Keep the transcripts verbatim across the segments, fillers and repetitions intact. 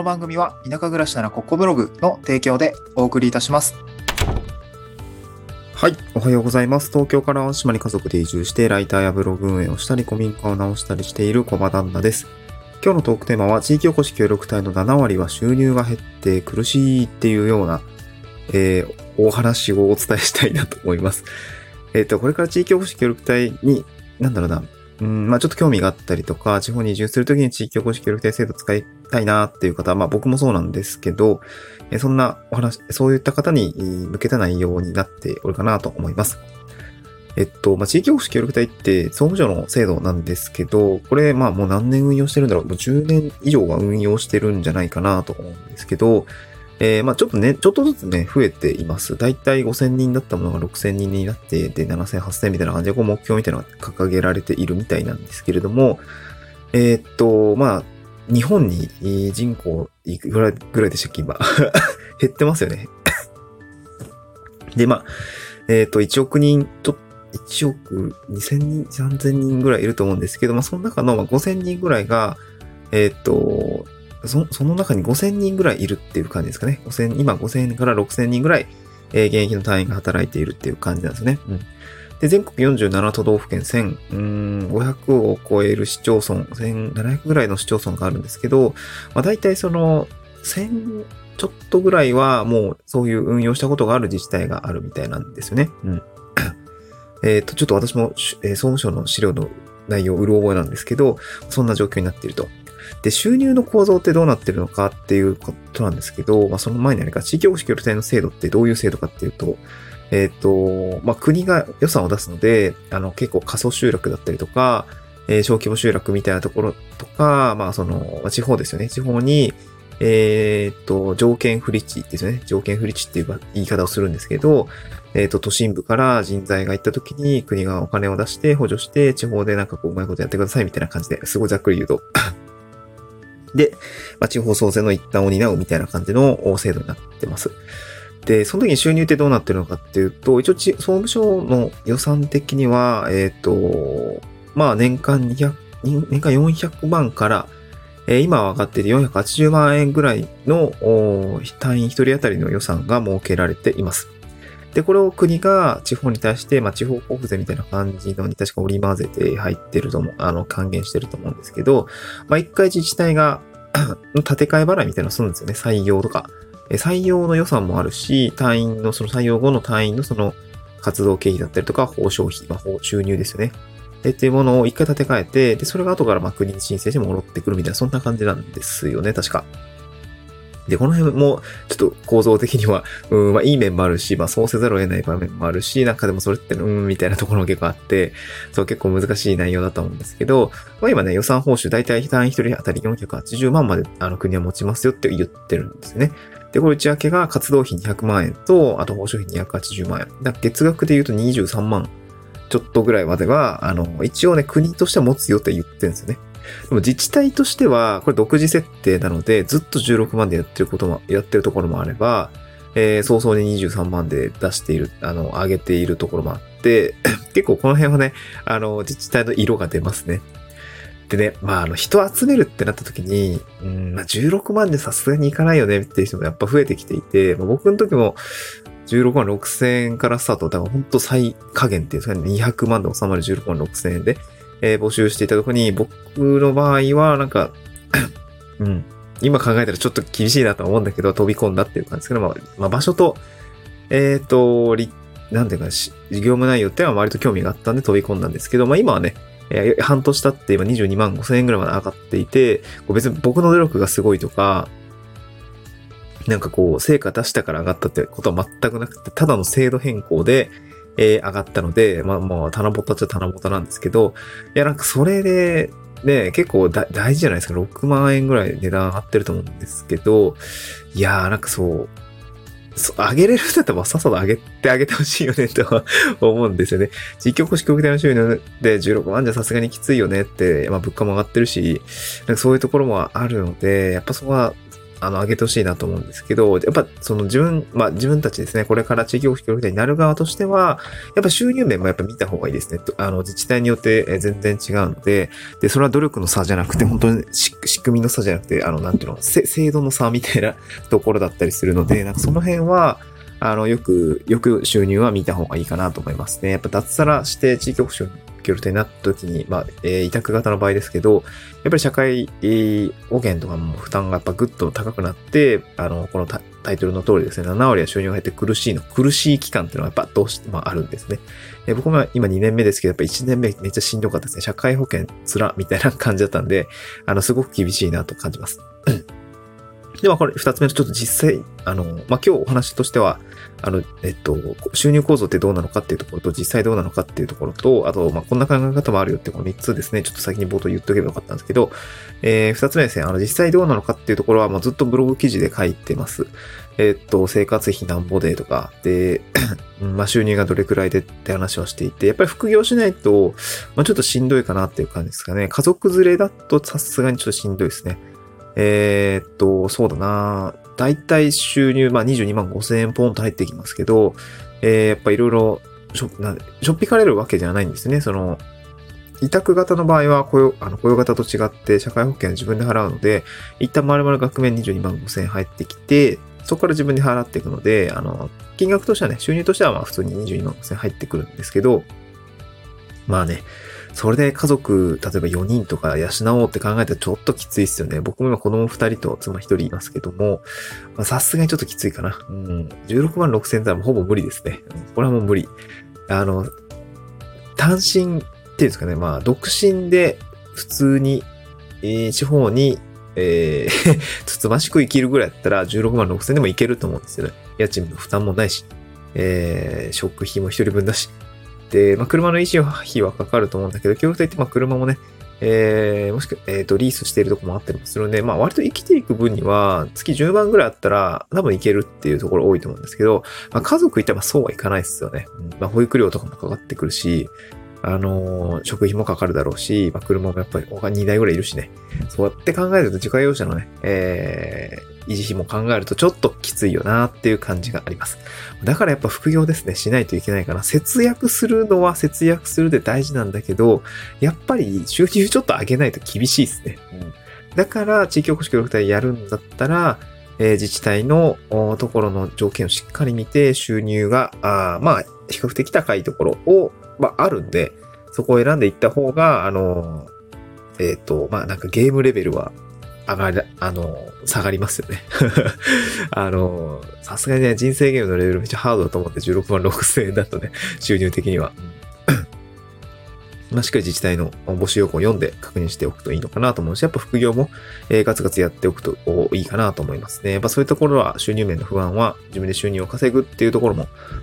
の番組は田舎暮らしならここブログの提供でお送りいたします。はい、おはようございます。東京から淡島に家族で移住してライターやブログ運営をしたり古民家を直したりしている小場旦那です。今日のトークテーマは地域おこし協力隊のななわりは収入が減って苦しいっていうような、えー、お話をお伝えしたいなと思います。えっと、これから地域おこし協力隊に、なんだろうな、うん、まぁ、あ、ちょっと興味があったりとか、地方に移住するときに地域おこし協力隊制度使いたいなっていう方、まぁ、あ、僕もそうなんですけど、そんなお話、そういった方に向けた内容になっておるかなと思います。えっと、まあ、地域おこし協力隊って総務省の制度なんですけど、これ、まあ、もう何年運用してるんだろう。もうじゅうねん以上は運用してるんじゃないかなと思うんですけど、えー、まあ、ちょっとね、ちょっとずつね、増えています。だいたいごせんにんだったものがろくせんにんになって、で、ななせん、はっせんみたいな感じで、こう目標みたいなのが掲げられているみたいなんですけれども、えー、っと、まあ、日本に人口いくらぐらいでしたっけ、今。減ってますよね。で、まあ、えー、っと、いちおくにんと、いちおくにせんにん、さんぜんにんぐらいいると思うんですけど、まあ、その中のごせんにんぐらいが、えー、っとそ、その中にごせんにんぐらいいるっていう感じですかね。ごせん、今ごせんからろくせんにんぐらい、えー、現役の隊員が働いているっていう感じなんですね。うん、で、全国よんじゅうななとどうふけん、せんごひゃくを超える市町村、せんななひゃくぐらいの市町村があるんですけど、まあ、大体その、せんちょっとぐらいはもうそういう運用したことがある自治体があるみたいなんですよね。うん、えっと、ちょっと私も、えー、総務省の資料の内容をうる覚えなんですけど、そんな状況になっていると。で、収入の構造ってどうなってるのかっていうことなんですけど、まあ、その前にあれか、地域おこし協力隊の制度ってどういう制度かっていうと、えっと、まあ、国が予算を出すので、あの、結構過疎集落だったりとか、えー、小規模集落みたいなところとか、まあ、その、地方ですよね。地方に、えっと、条件不利地ですよね。条件不利地っていう言い方をするんですけど、えっと、都心部から人材が行った時に国がお金を出して補助して、地方でなんかこううまいことやってくださいみたいな感じで、すごいざっくり言うと。で、まあ、地方創生の一端を担うみたいな感じの制度になってます。で、その時に収入ってどうなってるのかっていうと、一応、総務省の予算的には、えっと、まあ、年間にひゃく、年間よんひゃくまんから、今は上がっていてよんひゃくはちじゅうまんえんぐらいの単位一人当たりの予算が設けられています。で、これを国が地方に対して、まあ、地方交付税みたいな感じのに確か織り混ぜて入ってるとも、あの、還元してると思うんですけど、まあ、一回自治体が建て替え払いみたいなのをするんですよね。採用とか。採用の予算もあるし、隊員の、その採用後の隊員のその活動経費だったりとか、報奨費、まあ、収入ですよね。で、っていうものを一回立て替えて、で、それが後からまあ国に申請して戻ってくるみたいな、そんな感じなんですよね、確か。で、この辺も、ちょっと構造的には、うん、まあいい面もあるし、まあそうせざるを得ない場面もあるし、なんかでもそれって、うん、みたいなところも結構あって、そう結構難しい内容だと思うんですけど、まあ今ね、予算報酬、だいたい単位一人当たりよんひゃくはちじゅうまんまで、あの国は持ちますよって言ってるんですね。で、これ内訳が活動費にひゃくまんえんと、あと報酬費にひゃくはちじゅうまんえん。だから月額で言うとにじゅうさんまん。ちょっとぐらいまでは、あの、一応ね、国としては持つよって言ってるんですよね。でも自治体としては、これ独自設定なので、ずっとじゅうろくまんでやってることも、やってるところもあれば、えー、早々ににじゅうさんまんで出している、あの、上げているところもあって、結構この辺はね、あの、自治体の色が出ますね。でね、まあ、あの、人集めるってなった時に、うん、まあ、じゅうろくまんでさすがにいかないよねっていう人もやっぱ増えてきていて、まあ、僕の時も、じゅうろくまんろくせんえんからスタート。だから本当最下限っていうか、ね、にひゃくまんで収まるじゅうろくまんろくせんえんで、えー、募集していたところに、僕の場合は、なんか、うん、今考えたらちょっと厳しいなと思うんだけど、飛び込んだっていう感じですけど、まあ、まあ、場所と、えっと、なんていうか、事業務内容っては割と興味があったんで飛び込んだんですけど、まあ今はね、えー、半年経って今にじゅうにまんごせんえんぐらいまで上がっていて、別に僕の努力がすごいとか、なんかこう、成果出したから上がったってことは全くなくて、ただの制度変更で、えー、上がったので、まあまあ、棚ぼたっちゃ棚ぼたなんですけど、いやなんかそれで、ね、結構だ大事じゃないですか。ろくまんえんぐらい値段上がってると思うんですけど、いやーなんかそう、そ上げれるんだったらさっさと上げてあげてほしいよねとは思うんですよね。地域おこし協力隊の収入でじゅうろくまんじゃさすがにきついよねって、まあ物価も上がってるし、なんかそういうところもあるので、やっぱそこは、あの上げてほしいなと思うんですけど、やっぱその自分、まあ自分たちですね、これから地域おこし協力隊になる側としては、やっぱ収入面もやっぱ見た方がいいですね。あの自治体によって全然違うので、で、それは努力の差じゃなくて、本当に仕組みの差じゃなくて、あの、なんていうの、制度の差みたいなところだったりするので、なんかその辺は、あの、よく、よく収入は見た方がいいかなと思いますね。やっぱ脱サラして地域おこし協力隊になった時に、まあ、えー、委託型の場合ですけど、やっぱり社会保険とかも負担がやっぱぐっと高くなって、あの、このタイトルの通りですね、ななわりは収入が減って苦しいの、苦しい期間っていうのはやっぱどうしてもあるんですね。えー、僕も今にねんめですけど、やっぱいちねんめめっちゃしんどかったですね。社会保険つらみたいな感じだったんで、あの、すごく厳しいなと感じます。ではこれ二つ目のちょっと実際、あの、まあ、今日お話としては、あの、えっと、収入構造ってどうなのかっていうところと、実際どうなのかっていうところと、あと、まあ、こんな考え方もあるよってこのみっつですね、ちょっと先に冒頭言っとけばよかったんですけど、えー、ふたつめですね、あの、実際どうなのかっていうところは、もうずっとブログ記事で書いてます。えっと、生活費なんぼでとか、で、まあ、収入がどれくらいでって話をしていて、やっぱり副業しないと、まあ、ちょっとしんどいかなっていう感じですかね。家族連れだとさすがにちょっとしんどいですね。えー、っと、そうだな。だいたい収入、まあ、にじゅうにまんごせんえんポンと入ってきますけど、えー、やっぱいろいろ、しょ、なんで、しょっぴかれるわけじゃないんですね。その、委託型の場合は雇用、あの雇用型と違って社会保険は自分で払うので、一旦丸々額面にじゅうにまんごせんえん入ってきて、そこから自分で払っていくので、あの、金額としてはね、収入としてはまあ普通ににじゅうにまんごせんえん入ってくるんですけど、まあね、それで家族、例えばよにんとか養おうって考えたらちょっときついっすよね。僕も今子供ふたりと妻ひとりいますけども、さすがにちょっときついかな。うん、じゅうろくまんろくせんえんはほぼ無理ですね。これはもう無理。あの、単身っていうんですかね、まあ、独身で普通に、えー、地方に、えー、つつましく生きるぐらいだったらじゅうろくまんろくせんえんでもいけると思うんですよね。家賃の負担もないし、えー、食費もひとりぶんだし。で、まあ、車の維持費はかかると思うんだけど、協力隊ってまあ車もね、えー、もしくは、えっと、リースしているとこもあったりもするので、まあ、割と生きていく分には、月じゅうまんぐらいあったら、多分いけるっていうところ多いと思うんですけど、まあ、家族いたらそうはいかないですよね。まあ、保育料とかもかかってくるし、あのー、食費もかかるだろうし、まあ、車もやっぱり他ににだいぐらいいるしね。そうやって考えると、自家用車のね、えー、維持費も考えるとちょっときついよなっていう感じがあります。だからやっぱ副業ですね、しないといけないかな。節約するのは節約するで大事なんだけど、やっぱり収入ちょっと上げないと厳しいですね。うん、だから、地域おこし協力隊やるんだったら、えー、自治体のところの条件をしっかり見て、収入が、あまあ、比較的高いところを、まあ、あるんで、そこを選んでいった方が、あの、えっと、まあ、なんかゲームレベルは上がり、あの、下がりますよね。あの、さすがにね、人生ゲームのレベルめっちゃハードだと思ってじゅうろくまんろくせんえんだとね、収入的には。まあ、しっかり自治体の募集要項を読んで確認しておくといいのかなと思うし、やっぱ副業もガツガツやっておくといいかなと思いますね。やっぱそういうところは収入面の不安は自分で収入を稼ぐっていうところ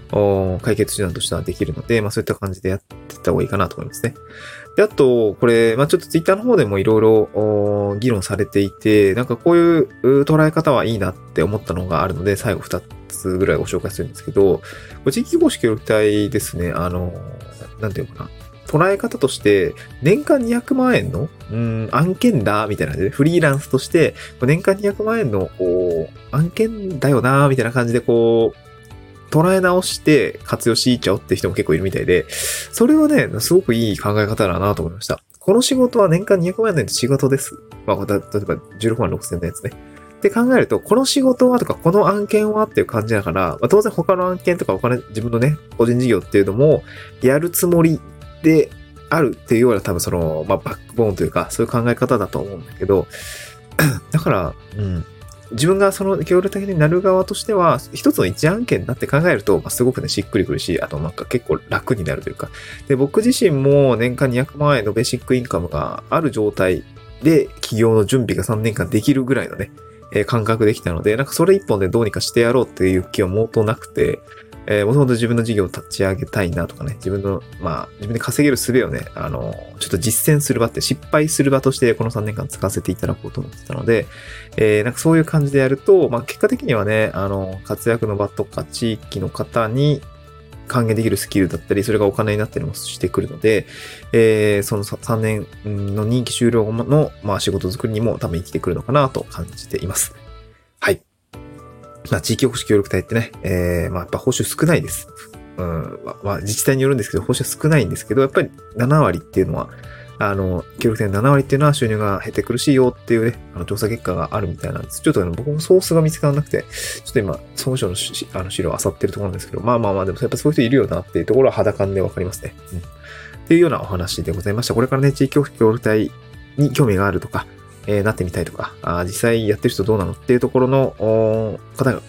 も解決手段としてはできるので、まあそういった感じでやっていった方がいいかなと思いますね。で、あと、これ、まあちょっとツイッターの方でもいろいろ議論されていて、なんかこういう捉え方はいいなって思ったのがあるので、最後ふたつぐらいご紹介するんですけど、地域おこし協力隊ですね、あの、なんていうのかな。捉え方として、年間にひゃくまんえんの、うーん、案件だ、みたいな感じで、フリーランスとして、年間にひゃくまんえんの、こう、案件だよな、みたいな感じで、こう、捉え直して活用しいちゃおうって人も結構いるみたいで、それはね、すごくいい考え方だなと思いました。この仕事は年間にひゃくまん円の仕事です。まあ、例えばじゅうろくまんろくせんえんのやつね。って考えると、この仕事はとか、この案件はっていう感じだから、まあ、当然他の案件とかお金、自分のね、個人事業っていうのも、やるつもり、で、あるっていうような多分その、まあ、バックボーンというか、そういう考え方だと思うんだけど、だから、うん、自分がその協力的になる側としては、一つの一案件だって考えると、まあ、すごくね、しっくりくるし、あとなんか結構楽になるというか、で、僕自身も年間にひゃくまん円のベーシックインカムがある状態で、起業の準備がさんねんかんできるぐらいのね、えー、感覚できたので、なんかそれ一本でどうにかしてやろうっていう気は毛頭なくて、えー、もともと自分の事業を立ち上げたいなとかね、自分の、まあ、自分で稼げる術をね、あの、ちょっと実践する場って、失敗する場としてこのさんねんかん使わせていただこうと思ってたので、えー、なんかそういう感じでやると、まあ、結果的にはね、あの、活躍の場とか地域の方に還元できるスキルだったり、それがお金になったりもしてくるので、えー、そのさんねんの任期終了後の、まあ、仕事作りにも多分生きてくるのかなと感じています。まあ、地域保守協力隊ってね、えー、まあ、やっぱ報酬少ないです。うん、まあ、まあ、自治体によるんですけど、報酬少ないんですけど、やっぱりななわりっていうのは、あの、協力隊のななわりっていうのは収入が減って苦しいよっていうね、あの、調査結果があるみたいなんです。ちょっとあの、僕もソースが見つからなくて、ちょっと今、総務省のしあの資料を漁ってるところなんですけど、まあまあまあ、でもやっぱそういう人いるよなっていうところは肌感でわかりますね。うん。っていうようなお話でございました。これからね、地域協力隊に興味があるとか、えー、なってみたいとか、あ、実際やってる人どうなのっていうところの方が、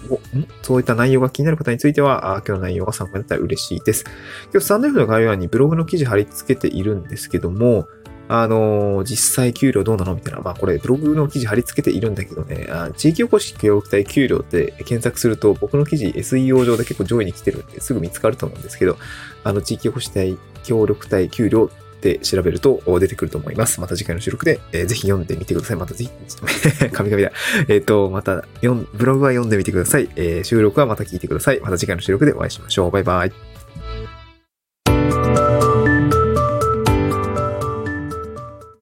そういった内容が気になる方については、あ、今日の内容が参考になったら嬉しいです。今日スタンドFの概要欄にブログの記事貼り付けているんですけども、あのー、実際給料どうなのみたいな、まあこれブログの記事貼り付けているんだけどね、あ、地域おこし協力隊給料って検索すると僕の記事 エスイーオー 上で結構上位に来てるんですぐ見つかると思うんですけど、あの地域おこし協力隊給料で調べると出てくると思います。また次回の収録で、えー、ぜひ読んでみてください。またぜひ、カミカミだ。えっ、ー、と、また、ブログは読んでみてください、えー。収録はまた聞いてください。また次回の収録でお会いしましょう。バイバイ。